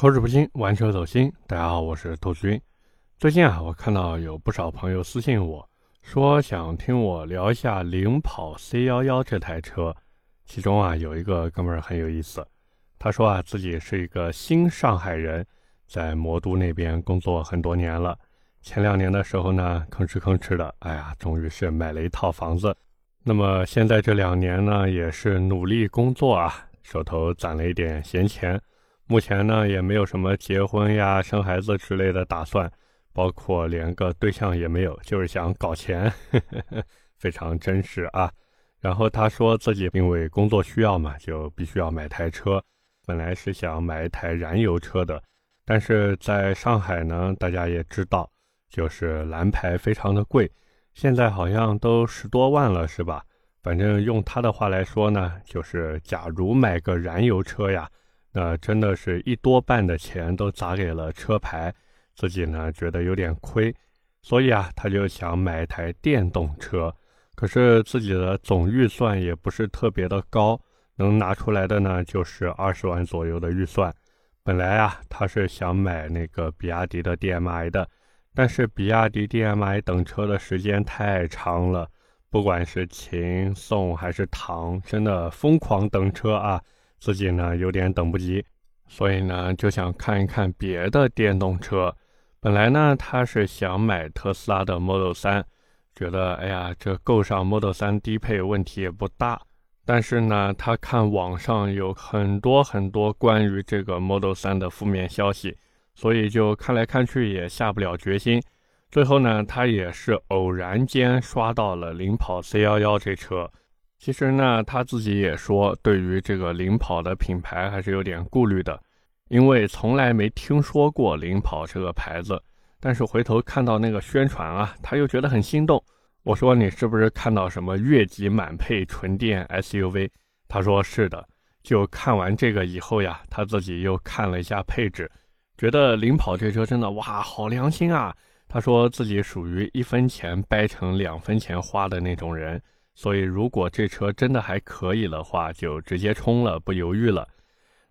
口齿不清，玩车走心。大家好，我是兔子君。最近我看到有不少朋友私信我说想听我聊一下领跑 C11 这台车。其中有一个哥们儿很有意思，他说自己是一个新上海人，在魔都那边工作很多年了。前2年的时候呢，吭哧的，终于是买了一套房子。那么现在这2年呢，也是努力工作手头攒了一点闲钱。目前呢，也没有什么结婚呀、生孩子之类的打算，包括连个对象也没有，就是想搞钱，非常真实啊。然后他说自己因为工作需要嘛，就必须要买台车。本来是想买一台燃油车的，但是在上海呢，大家也知道，就是蓝牌非常的贵，现在好像都10多万了，是吧？反正用他的话来说呢，就是假如买个燃油车呀，那真的是1多半的钱都砸给了车牌，自己呢觉得有点亏，所以他就想买一台电动车。可是自己的总预算也不是特别的高，能拿出来的呢就是20万左右的预算。本来他是想买那个比亚迪的 DMI 的，但是比亚迪 DMI 等车的时间太长了，不管是秦、宋还是唐，真的疯狂等车自己呢有点等不及，所以呢就想看一看别的电动车。本来呢他是想买特斯拉的 Model 3，觉得这够上 Model 3低配问题也不大。但是呢他看网上有很多关于这个 Model 3的负面消息，所以就看来看去也下不了决心。最后呢他也是偶然间刷到了领跑 C11 这车。其实呢他自己也说，对于这个领跑的品牌还是有点顾虑的，因为从来没听说过领跑这个牌子。但是回头看到那个宣传他又觉得很心动。我说你是不是看到什么越级满配纯电 SUV？ 他说是的。就看完这个以后呀，他自己又看了一下配置，觉得领跑这车真的好良心啊。他说自己属于1分钱掰成2分钱花的那种人，所以如果这车真的还可以的话，就直接冲了，不犹豫了。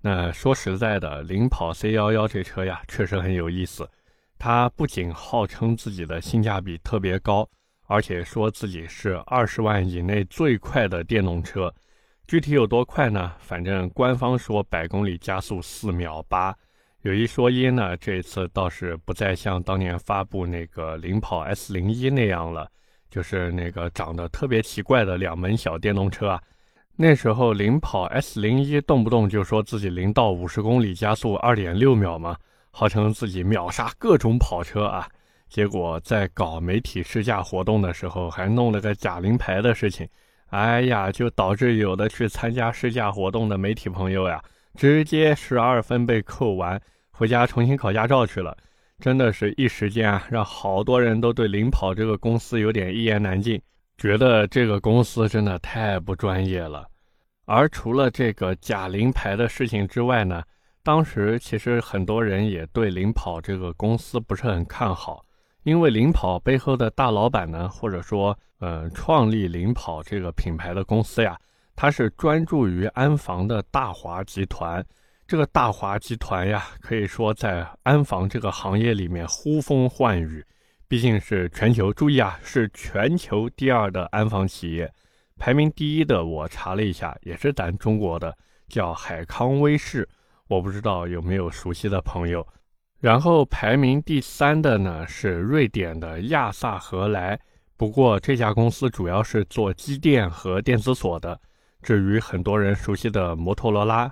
那说实在的，领跑 C11 这车呀确实很有意思。它不仅号称自己的性价比特别高，而且说自己是20万以内最快的电动车。具体有多快呢？反正官方说100公里加速4.8秒。有一说一呢，这次倒是不再像当年发布那个领跑 S01 那样了，就是那个长得特别奇怪的2门小电动车啊。那时候领跑 S01 动不动就说自己0到50公里加速 2.6 秒嘛，号称自己秒杀各种跑车啊。结果在搞媒体试驾活动的时候还弄了个假临牌的事情，就导致有的去参加试驾活动的媒体朋友呀，直接12分被扣完，回家重新考驾照去了。真的是一时间让好多人都对领跑这个公司有点一言难尽，觉得这个公司真的太不专业了。而除了这个假临牌的事情之外呢，当时其实很多人也对领跑这个公司不是很看好，因为领跑背后的大老板呢，或者说创立领跑这个品牌的公司呀，它是专注于安防的大华集团。这个大华集团呀，可以说在安防这个行业里面呼风唤雨，毕竟是全球，注意是全球第2的安防企业。排名第1的我查了一下，也是咱中国的，叫海康威视，我不知道有没有熟悉的朋友。然后排名第3的呢是瑞典的亚萨荷莱，不过这家公司主要是做机电和电子锁的。至于很多人熟悉的摩托罗拉，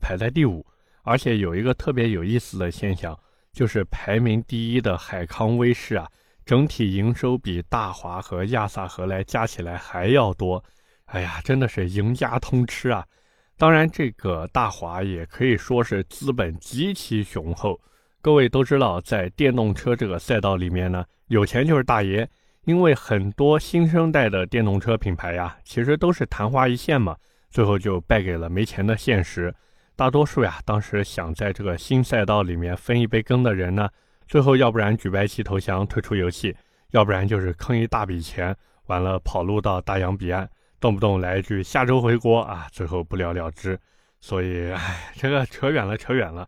排在第5。而且有一个特别有意思的现象，就是排名第1的海康威视整体营收比大华和亚萨荷莱加起来还要多。真的是赢家通吃啊。当然这个大华也可以说是资本极其雄厚。各位都知道，在电动车这个赛道里面呢，有钱就是大爷。因为很多新生代的电动车品牌呀，其实都是昙花一现嘛，最后就败给了没钱的现实。大多数当时想在这个新赛道里面分一杯羹的人呢，最后要不然举白旗投降退出游戏，要不然就是坑一大笔钱，完了跑路到大洋彼岸，动不动来一句下周回国最后不了了之。所以这个扯远了。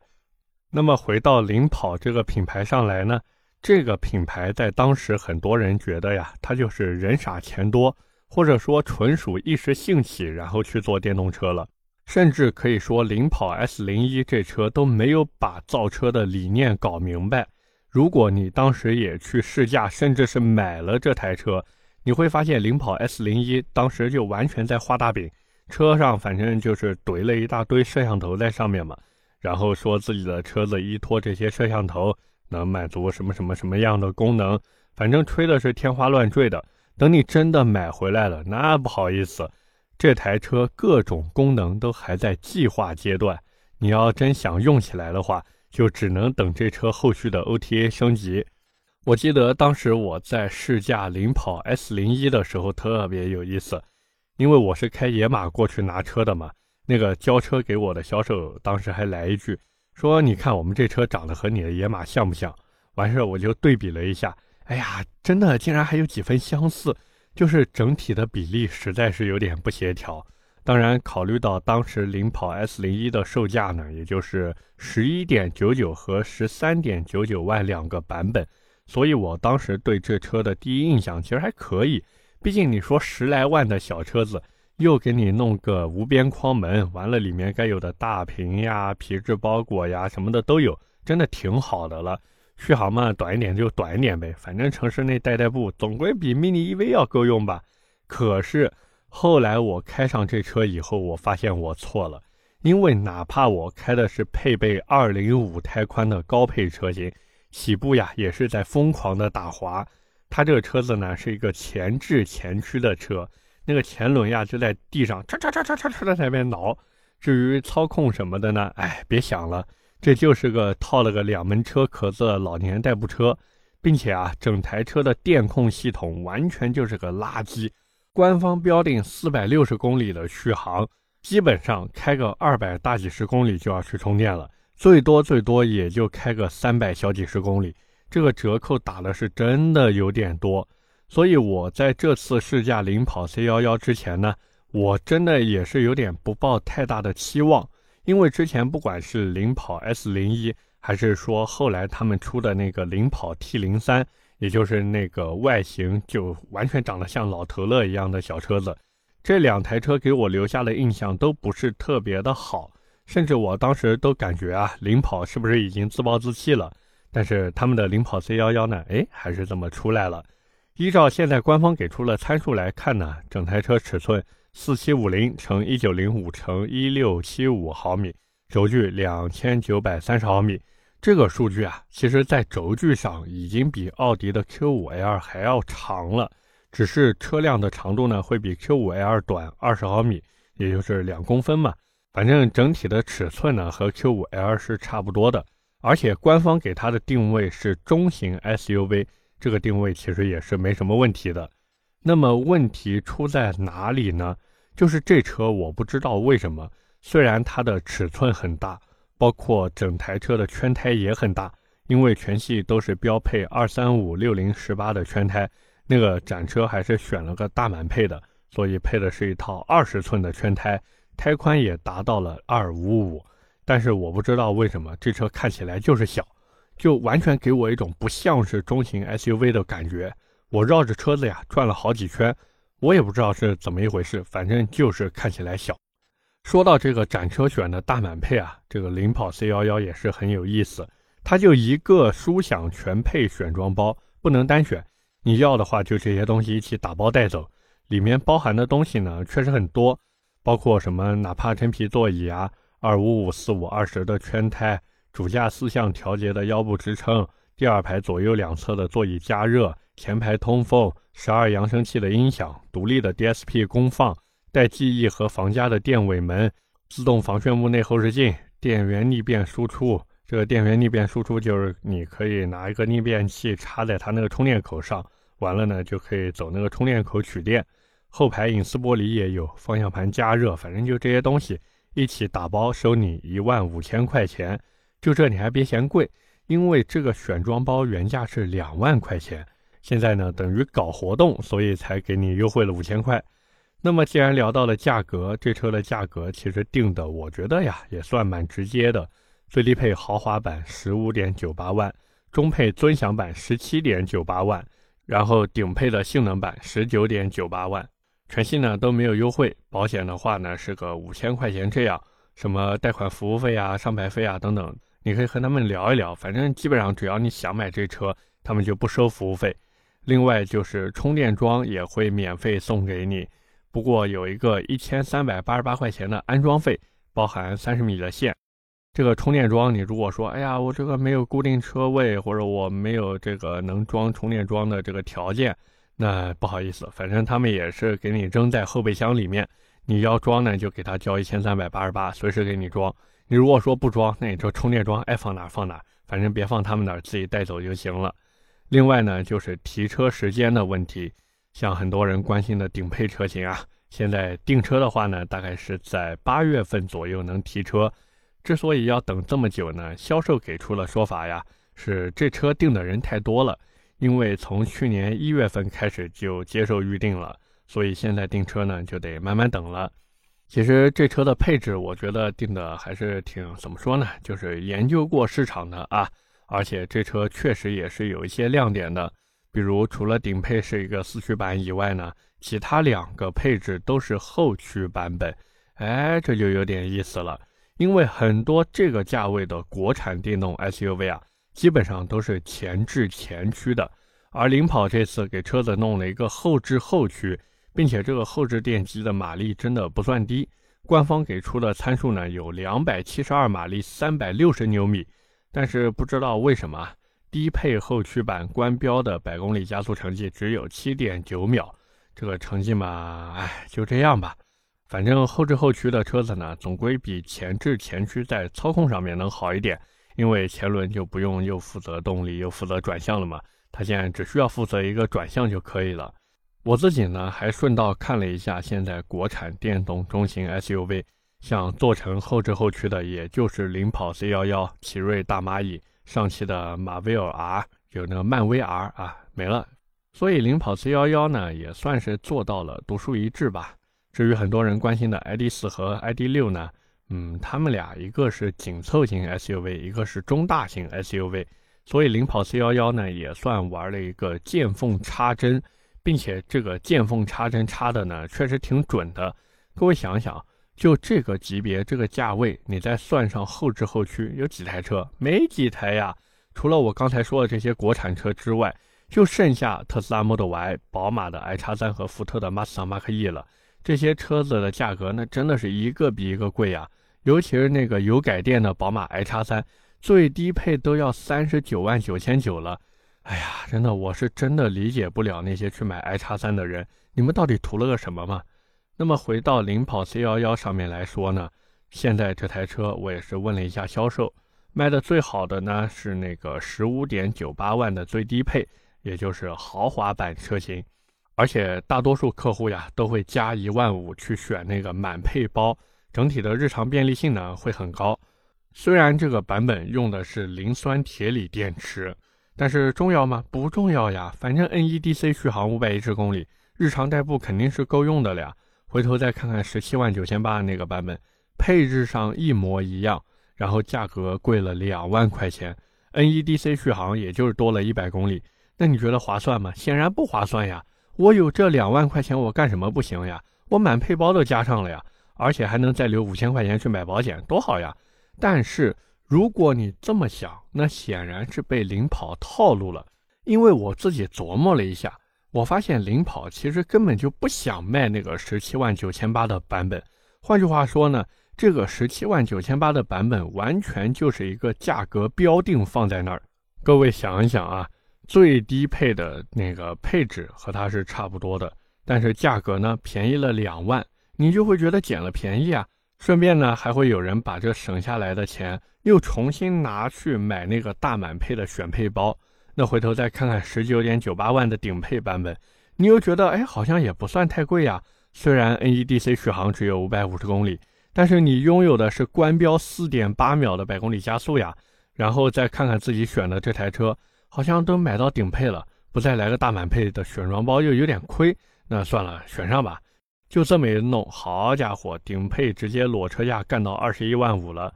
那么回到领跑这个品牌上来呢，这个品牌在当时很多人觉得呀，它就是人傻钱多，或者说纯属一时兴起然后去做电动车了。甚至可以说领跑 S01 这车都没有把造车的理念搞明白。如果你当时也去试驾甚至是买了这台车，你会发现领跑 S01 当时就完全在画大饼，车上反正就是怼了一大堆摄像头在上面嘛，然后说自己的车子依托这些摄像头能满足什么什么什么样的功能，反正吹的是天花乱坠的。等你真的买回来了，那不好意思，这台车各种功能都还在计划阶段，你要真想用起来的话，就只能等这车后续的 OTA 升级。我记得当时我在试驾领跑 S01 的时候特别有意思，因为我是开野马过去拿车的嘛，那个交车给我的销售当时还来一句说，你看我们这车长得和你的野马像不像？完事我就对比了一下，哎呀，真的竟然还有几分相似，就是整体的比例实在是有点不协调。当然考虑到当时领跑 S01 的售价呢，也就是 11.99 和 13.99 万两个版本，所以我当时对这车的第一印象其实还可以。毕竟你说十来万的小车子，又给你弄个无边框门，完了里面该有的大屏呀、皮质包裹呀什么的都有，真的挺好的了。续航嘛，短一点就短一点呗，反正城市内代代步总归比 mini EV 要够用吧。可是后来我开上这车以后，我发现我错了，因为哪怕我开的是配备205胎宽的高配车型，起步呀也是在疯狂的打滑。它这个车子呢是一个前置前驱的车，那个前轮呀就在地上在那边挠。至于操控什么的呢，哎，别想了，这就是个套了个两门车壳子的老年代步车。并且啊，整台车的电控系统完全就是个垃圾，官方标定460公里的续航，基本上开个200大几十公里就要去充电了，最多也就开个300小几十公里，这个折扣打的是真的有点多。所以我在这次试驾领跑 C11 之前呢，我真的也是有点不抱太大的期望。因为之前不管是领跑 S01 还是说后来他们出的那个领跑 T03， 也就是那个外形就完全长得像老头乐一样的小车子，这两台车给我留下的印象都不是特别的好，甚至我当时都感觉啊，领跑是不是已经自暴自弃了？但是他们的领跑 C11 呢，还是这么出来了。依照现在官方给出了参数来看呢，整台车尺寸4750×1905×1675毫米，轴距2930毫米。这个数据啊，其实在轴距上已经比奥迪的 Q5L 还要长了，只是车辆的长度呢会比 Q5L 短20毫米，也就是2公分嘛。反正整体的尺寸呢和 Q5L 是差不多的，而且官方给它的定位是中型 SUV， 这个定位其实也是没什么问题的。那么问题出在哪里呢？就是这车我不知道为什么，虽然它的尺寸很大，包括整台车的圈胎也很大，因为全系都是标配235/60/18的圈胎，那个展车还是选了个大满配的，所以配的是一套20寸的圈胎，胎宽也达到了255。但是我不知道为什么这车看起来就是小，就完全给我一种不像是中型 SUV 的感觉。我绕着车子呀转了好几圈，我也不知道是怎么一回事，反正就是看起来小。说到这个展车选的大满配啊，这个领跑 C11 也是很有意思，它就一个舒享全配选装包，不能单选，你要的话就这些东西一起打包带走。里面包含的东西呢确实很多，包括什么纳帕真皮座椅啊、255/45/20的圈胎、主驾4项调节的腰部支撑、第2排左右两侧的座椅加热、前排通风、12扬声器的音响、独立的 DSP 功放、带记忆和防夹的电尾门、自动防眩目内后视镜、电源逆变输出。这个电源逆变输出就是你可以拿一个逆变器插在它那个充电口上，完了呢就可以走那个充电口取电。后排隐私玻璃也有，方向盘加热，反正就这些东西一起打包收你15000块钱。就这你还别嫌贵，因为这个选装包原价是2万块钱，现在呢等于搞活动，所以才给你优惠了5000块。那么既然聊到了价格，这车的价格其实定的我觉得呀也算蛮直接的，最低配豪华版 15.98 万，中配尊享版 17.98 万，然后顶配的性能版 19.98 万。全系呢都没有优惠，保险的话呢是个5000块钱这样，什么贷款服务费啊、上牌费啊等等，你可以和他们聊一聊，反正基本上只要你想买这车，他们就不收服务费。另外就是充电桩也会免费送给你，不过有一个1388块钱的安装费，包含30米的线。这个充电桩你如果说哎呀我这个没有固定车位，或者我没有这个能装充电桩的这个条件，那不好意思，反正他们也是给你扔在后备箱里面，你要装呢就给他交1388，随时给你装。你如果说不装，那你这充电桩爱放哪放哪，反正别放他们那儿，自己带走就行了。另外呢就是提车时间的问题，像很多人关心的顶配车型啊，现在订车的话呢大概是在8月份左右能提车。之所以要等这么久呢，销售给出了说法呀，是这车订的人太多了，因为从去年1月份开始就接受预定了，所以现在订车呢就得慢慢等了。其实这车的配置我觉得定的还是挺怎么说呢，就是研究过市场的啊，而且这车确实也是有一些亮点的，比如除了顶配是一个4驱版以外呢，其他2个配置都是后驱版本。哎，这就有点意思了，因为很多这个价位的国产电动 SUV 啊，基本上都是前置前驱的，而领跑这次给车子弄了一个后置后驱，并且这个后置电机的马力真的不算低，官方给出的参数呢有272马力、360牛米，但是不知道为什么低配后驱版官标的百公里加速成绩只有 7.9 秒，这个成绩嘛，哎，就这样吧。反正后置后驱的车子呢总归比前置前驱在操控上面能好一点，因为前轮就不用又负责动力又负责转向了嘛，它现在只需要负责一个转向就可以了。我自己呢还顺道看了一下现在国产电动中型 SUV， 像做成后置后驱的也就是领跑 C11、 奇瑞大蚂蚁、上汽的马威尔 R， 有那个漫威 R 啊，没了。所以领跑 C11 呢也算是做到了独树一帜吧。至于很多人关心的 ID4 和 ID6 呢，他们俩一个是紧凑型 SUV， 一个是中大型 SUV， 所以领跑 C11 呢也算玩了一个见缝插针，并且这个见缝插针插的呢确实挺准的。各位想想，就这个级别这个价位，你再算上后置后驱，有几台车？没几台呀，除了我刚才说的这些国产车之外，就剩下特斯拉 Model Y、 宝马的 iX3 和福特的 Mazda Mach E 了。这些车子的价格那真的是一个比一个贵呀，尤其是那个有改电的宝马 iX3， 最低配都要39.9万了。哎呀，真的，我是真的理解不了那些去买 iX3 的人，你们到底图了个什么嘛？那么回到领跑 C11 上面来说呢，现在这台车我也是问了一下销售，卖的最好的呢是那个 15.98 万的最低配，也就是豪华版车型，而且大多数客户呀都会加1.5万去选那个满配包，整体的日常便利性呢会很高。虽然这个版本用的是磷酸铁锂电池，但是重要吗？不重要呀，反正 NEDC 续航510公里，日常代步肯定是够用的了。回头再看看 179,800 那个版本，配置上一模一样，然后价格贵了2万块钱， NEDC 续航也就是多了100公里，那你觉得划算吗？显然不划算呀，我有这2万块钱我干什么不行呀？我满配包都加上了呀，而且还能再留5000块钱去买保险，多好呀。但是如果你这么想，那显然是被领跑套路了，因为我自己琢磨了一下，我发现领跑其实根本就不想卖那个 179,800 的版本。换句话说呢，这个 179,800 的版本完全就是一个价格标定放在那儿。各位想一想啊，最低配的那个配置和它是差不多的，但是价格呢便宜了2万，你就会觉得捡了便宜啊。顺便呢还会有人把这省下来的钱又重新拿去买那个大满配的选配包，那回头再看看 19.98 万的顶配版本，你又觉得哎好像也不算太贵呀，虽然 NEDC 续航只有550公里，但是你拥有的是官标 4.8 秒的百公里加速呀，然后再看看自己选的这台车好像都买到顶配了，不再来个大满配的选装包又有点亏，那算了，选上吧。就这么一弄，好家伙，顶配直接裸车价干到21.5万了。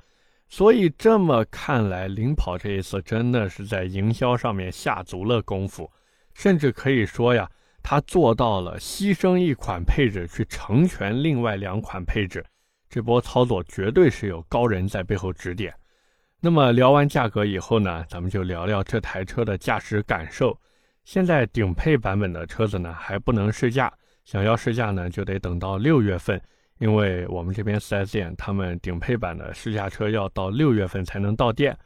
所以这么看来，领跑这一次真的是在营销上面下足了功夫，甚至可以说呀，它做到了牺牲一款配置去成全另外两款配置，这波操作绝对是有高人在背后指点。那么聊完价格以后呢，咱们就聊聊这台车的驾驶感受。现在顶配版本的车子呢还不能试驾，想要试驾呢就得等到6月份，因为我们这边 4S 店他们顶配版的试驾车要到6月份才能到店。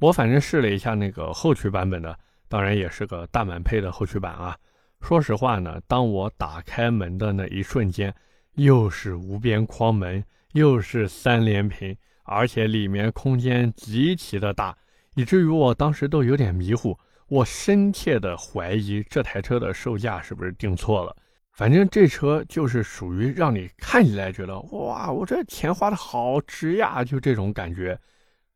我反正试了一下那个后驱版本的，当然也是个大满配的后驱版啊。说实话呢，当我打开门的那一瞬间，又是无边框门，又是3连屏，而且里面空间极其的大，以至于我当时都有点迷糊，我深切的怀疑这台车的售价是不是定错了。反正这车就是属于让你看起来觉得哇，我这钱花的好值呀，就这种感觉。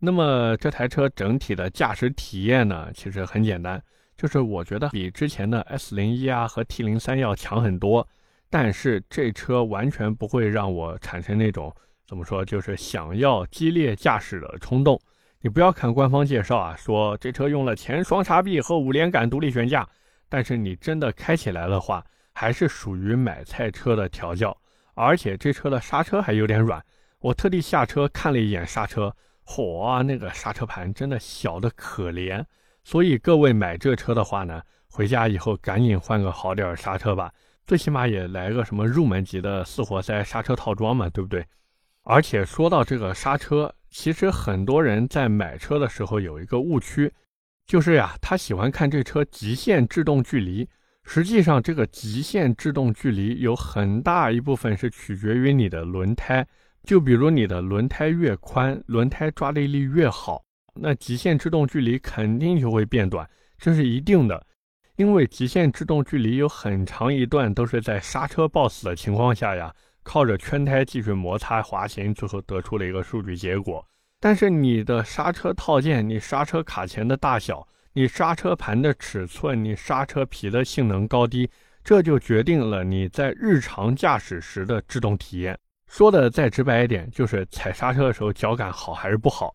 那么这台车整体的驾驶体验呢，其实很简单，就是我觉得比之前的 S01 啊和 T03 要强很多，但是这车完全不会让我产生那种怎么说，就是想要激烈驾驶的冲动。你不要看官方介绍啊，说这车用了前双叉臂和5连杆独立悬架，但是你真的开起来的话，还是属于买菜车的调教。而且这车的刹车还有点软，我特地下车看了一眼刹车，那个刹车盘真的小的可怜。所以各位买这车的话呢，回家以后赶紧换个好点刹车吧，最起码也来个什么入门级的4活塞刹车套装嘛，对不对？而且说到这个刹车，其实很多人在买车的时候有一个误区，就是呀，他喜欢看这车极限制动距离。实际上这个极限制动距离有很大一部分是取决于你的轮胎，就比如你的轮胎越宽，轮胎抓地力越好，那极限制动距离肯定就会变短，这是一定的。因为极限制动距离有很长一段都是在刹车抱死的情况下呀，靠着圈胎继续摩擦滑行，最后得出了一个数据结果。但是你的刹车套件，你刹车卡钳的大小，你刹车盘的尺寸，你刹车皮的性能高低，这就决定了你在日常驾驶时的制动体验。说的再直白一点，就是踩刹车的时候脚感好还是不好。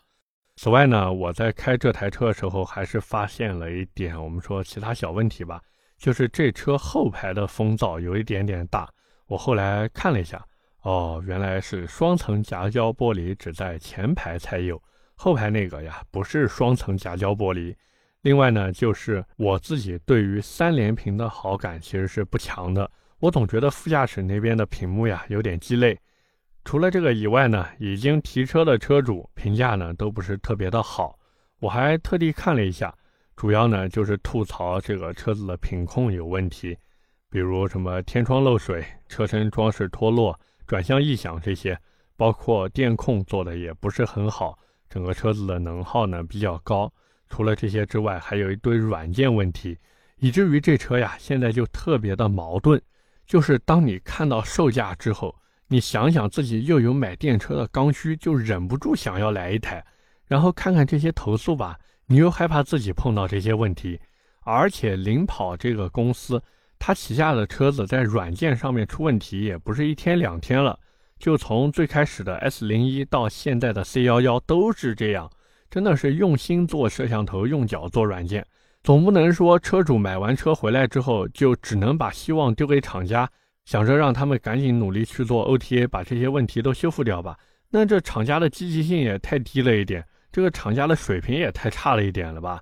此外呢，我在开这台车的时候还是发现了一点，我们说其他小问题吧，就是这车后排的风噪有一点点大。我后来看了一下，原来是双层夹胶玻璃只在前排才有，后排那个呀不是双层夹胶玻璃。另外呢，就是我自己对于3连屏的好感其实是不强的，我总觉得副驾驶那边的屏幕呀有点鸡肋。除了这个以外呢，已经提车的车主评价呢都不是特别的好。我还特地看了一下，主要呢就是吐槽这个车子的品控有问题，比如什么天窗漏水、车身装饰脱落、转向异响这些，包括电控做的也不是很好，整个车子的能耗呢比较高。除了这些之外，还有一堆软件问题，以至于这车呀现在就特别的矛盾，就是当你看到售价之后，你想想自己又有买电车的刚需，就忍不住想要来一台，然后看看这些投诉吧，你又害怕自己碰到这些问题。而且领跑这个公司，它旗下的车子在软件上面出问题也不是一天两天了，就从最开始的 S01 到现在的 C11 都是这样，真的是用心做摄像头，用脚做软件。总不能说车主买完车回来之后就只能把希望丢给厂家，想着让他们赶紧努力去做 OTA 把这些问题都修复掉吧，那这厂家的积极性也太低了一点，这个厂家的水平也太差了一点了吧。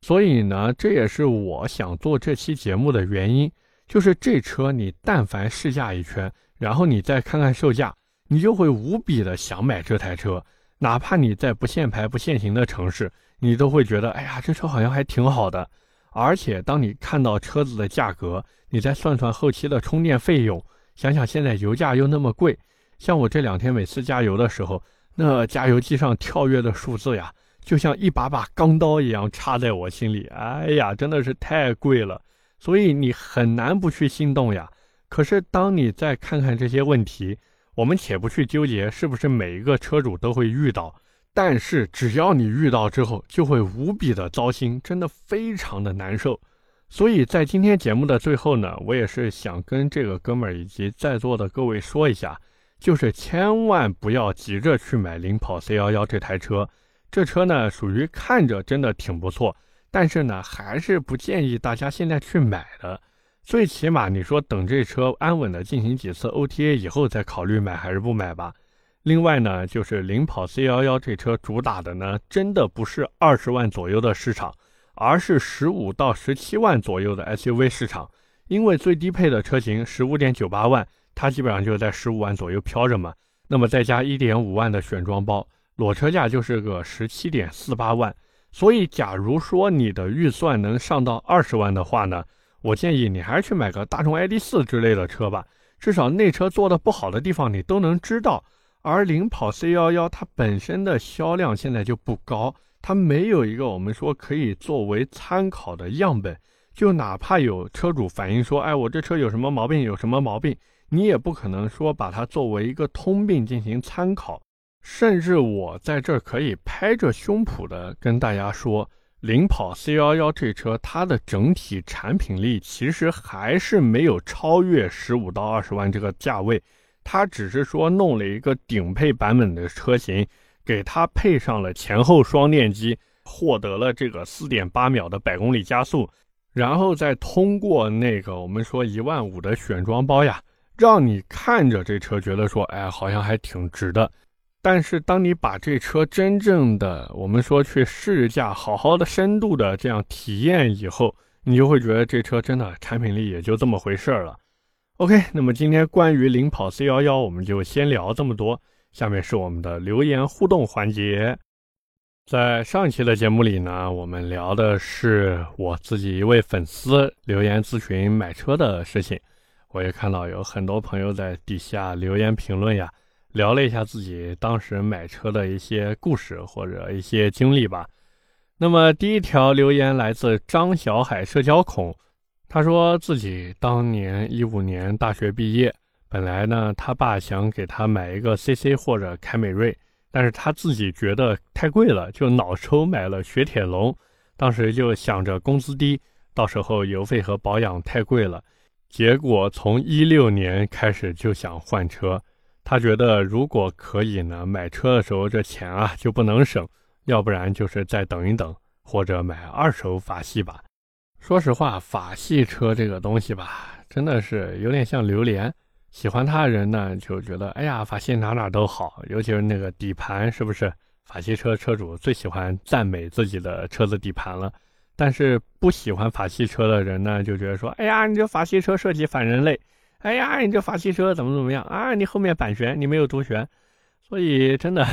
所以呢，这也是我想做这期节目的原因，就是这车你但凡试驾一圈，然后你再看看售价，你就会无比的想买这台车，哪怕你在不限牌不限行的城市，你都会觉得哎呀，这车好像还挺好的。而且当你看到车子的价格，你再算算后期的充电费用，想想现在油价又那么贵，像我这2天每次加油的时候，那加油机上跳跃的数字呀，就像一把把钢刀一样插在我心里，哎呀，真的是太贵了，所以你很难不去心动呀。可是当你再看看这些问题，我们且不去纠结是不是每一个车主都会遇到，但是只要你遇到之后，就会无比的糟心，真的非常的难受。所以在今天节目的最后呢，我也是想跟这个哥们儿以及在座的各位说一下，就是千万不要急着去买领跑 C11 这台车，这车呢属于看着真的挺不错，但是呢还是不建议大家现在去买的。最起码你说等这车安稳的进行几次 OTA 以后再考虑买还是不买吧。另外呢，就是领跑 C11 这车主打的呢，真的不是20万左右的市场，而是15到17万左右的 SUV 市场。因为最低配的车型 15.98 万，它基本上就在15万左右飘着嘛。那么再加 1.5 万的选装包，裸车价就是个 17.48 万。所以假如说你的预算能上到20万的话呢，我建议你还是去买个大众 ID4 之类的车吧，至少那车做的不好的地方你都能知道。而领跑 C11 它本身的销量现在就不高，它没有一个我们说可以作为参考的样本，就哪怕有车主反映说，哎，我这车有什么毛病有什么毛病，你也不可能说把它作为一个通病进行参考。甚至我在这可以拍着胸脯的跟大家说，领跑 C11 这车它的整体产品力其实还是没有超越15到20万这个价位，它只是说弄了一个顶配版本的车型，给它配上了前后双电机，获得了这个 4.8 秒的百公里加速，然后再通过那个我们说15000的选装包呀，让你看着这车觉得说，哎，好像还挺值的。但是当你把这车真正的我们说去试驾，好好的深度的这样体验以后，你就会觉得这车真的产品力也就这么回事了。 OK， 那么今天关于领跑 C11 我们就先聊这么多，下面是我们的留言互动环节。在上期的节目里呢，我们聊的是我自己一位粉丝留言咨询买车的事情，我也看到有很多朋友在底下留言评论呀，聊了一下自己当时买车的一些故事或者一些经历吧。那么第一条留言来自张小海社交恐，他说自己当年15年大学毕业，本来呢他爸想给他买一个 CC 或者凯美瑞，但是他自己觉得太贵了，就脑抽买了雪铁龙，当时就想着工资低，到时候油费和保养太贵了，结果从16年开始就想换车。他觉得如果可以呢，买车的时候这钱啊就不能省，要不然就是再等一等，或者买二手法系吧。说实话，法系车这个东西吧，真的是有点像榴莲，喜欢它的人呢就觉得，哎呀，法系哪哪都好，尤其是那个底盘，是不是法系车车主最喜欢赞美自己的车子底盘了。但是不喜欢法系车的人呢就觉得说，哎呀，你这法系车设计反人类，哎呀，你这法系车怎么样啊？你后面版权，你没有独权。所以真的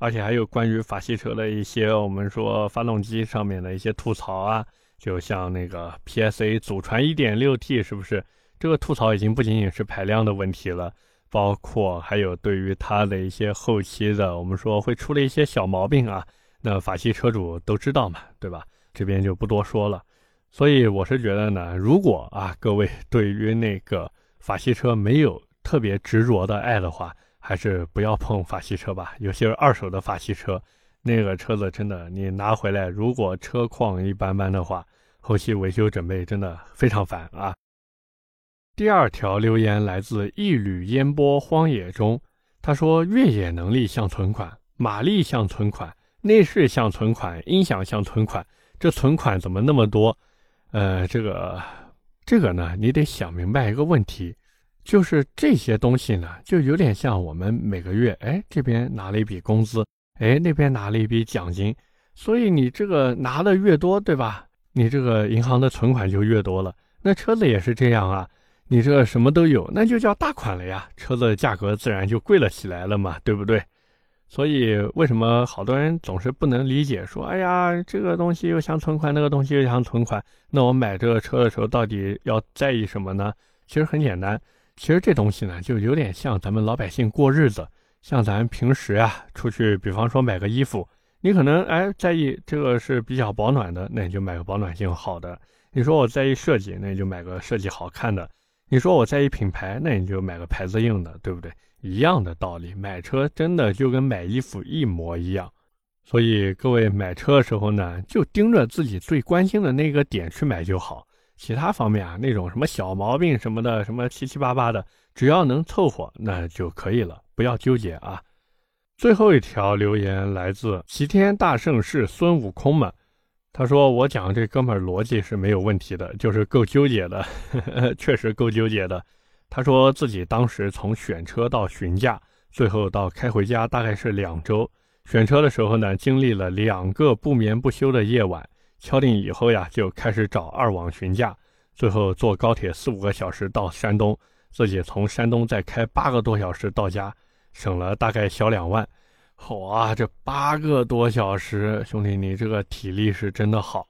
而且还有关于法系车的一些我们说发动机上面的一些吐槽啊，就像那个 PSA 祖传 1.6T， 是不是这个吐槽已经不仅仅是排量的问题了，包括还有对于它的一些后期的我们说会出了一些小毛病啊，那法系车主都知道嘛，对吧，这边就不多说了。所以我是觉得呢，如果啊各位对于那个法系车没有特别执着的爱的话，还是不要碰法系车吧，尤其是二手的法系车，那个车子真的你拿回来，如果车况一般般的话，后期维修准备真的非常烦啊。第二条留言来自一缕烟波荒野中，他说越野能力像存款，马力像存款，内饰像存款，音响像存款，这存款怎么那么多？这个呢，你得想明白一个问题，就是这些东西呢，就有点像我们每个月，哎，这边拿了一笔工资，哎，那边拿了一笔奖金，所以你这个拿的越多，对吧？你这个银行的存款就越多了。那车子也是这样啊，你这个什么都有，那就叫大款了呀，车子的价格自然就贵了起来了嘛，对不对？所以为什么好多人总是不能理解说，哎呀，这个东西又想存款，那个东西又想存款，那我买这个车的时候到底要在意什么呢？其实很简单，其实这东西呢就有点像咱们老百姓过日子，像咱平时啊出去比方说买个衣服，你可能哎在意这个是比较保暖的，那你就买个保暖性好的，你说我在意设计，那你就买个设计好看的，你说我在意品牌，那你就买个牌子硬的，对不对？一样的道理，买车真的就跟买衣服一模一样。所以各位买车的时候呢，就盯着自己最关心的那个点去买就好，其他方面啊，那种什么小毛病什么的，什么七七八八的，只要能凑合那就可以了，不要纠结啊。最后一条留言来自齐天大圣是孙悟空嘛，他说我讲这哥们儿逻辑是没有问题的，就是够纠结的，呵呵，确实够纠结的。他说自己当时从选车到询价，最后到开回家大概是2周。选车的时候呢，经历了2个不眠不休的夜晚，敲定以后呀，就开始找二网询价，最后坐高铁4-5个小时到山东，自己从山东再开8个多小时到家，省了大概小2万。哇，这8个多小时，兄弟你这个体力是真的好。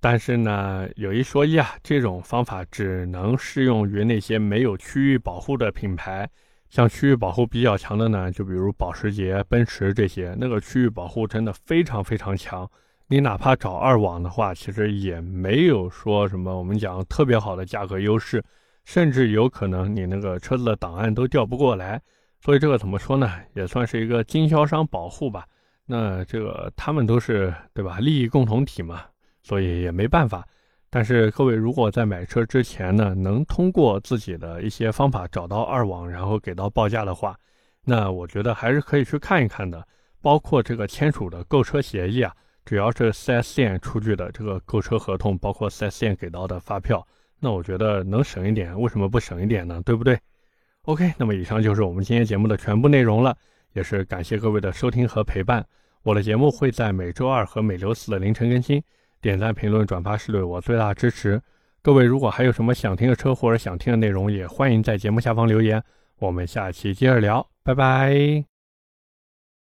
但是呢，有一说一啊，这种方法只能适用于那些没有区域保护的品牌，像区域保护比较强的呢，就比如保时捷、奔驰这些，那个区域保护真的非常非常强。你哪怕找二网的话，其实也没有说什么我们讲特别好的价格优势，甚至有可能你那个车子的档案都调不过来。所以这个怎么说呢，也算是一个经销商保护吧。那这个他们都是对吧，利益共同体嘛，所以也没办法。但是各位如果在买车之前呢，能通过自己的一些方法找到二网，然后给到报价的话，那我觉得还是可以去看一看的。包括这个签署的购车协议啊，只要是 4S 店出具的这个购车合同，包括 4S 店给到的发票，那我觉得能省一点为什么不省一点呢，对不对？OK， 那么以上就是我们今天节目的全部内容了，也是感谢各位的收听和陪伴。我的节目会在每周2和每周4的凌晨更新，点赞、评论、转发是对我最大的支持。各位如果还有什么想听的车或者想听的内容，也欢迎在节目下方留言。我们下期接着聊，拜拜。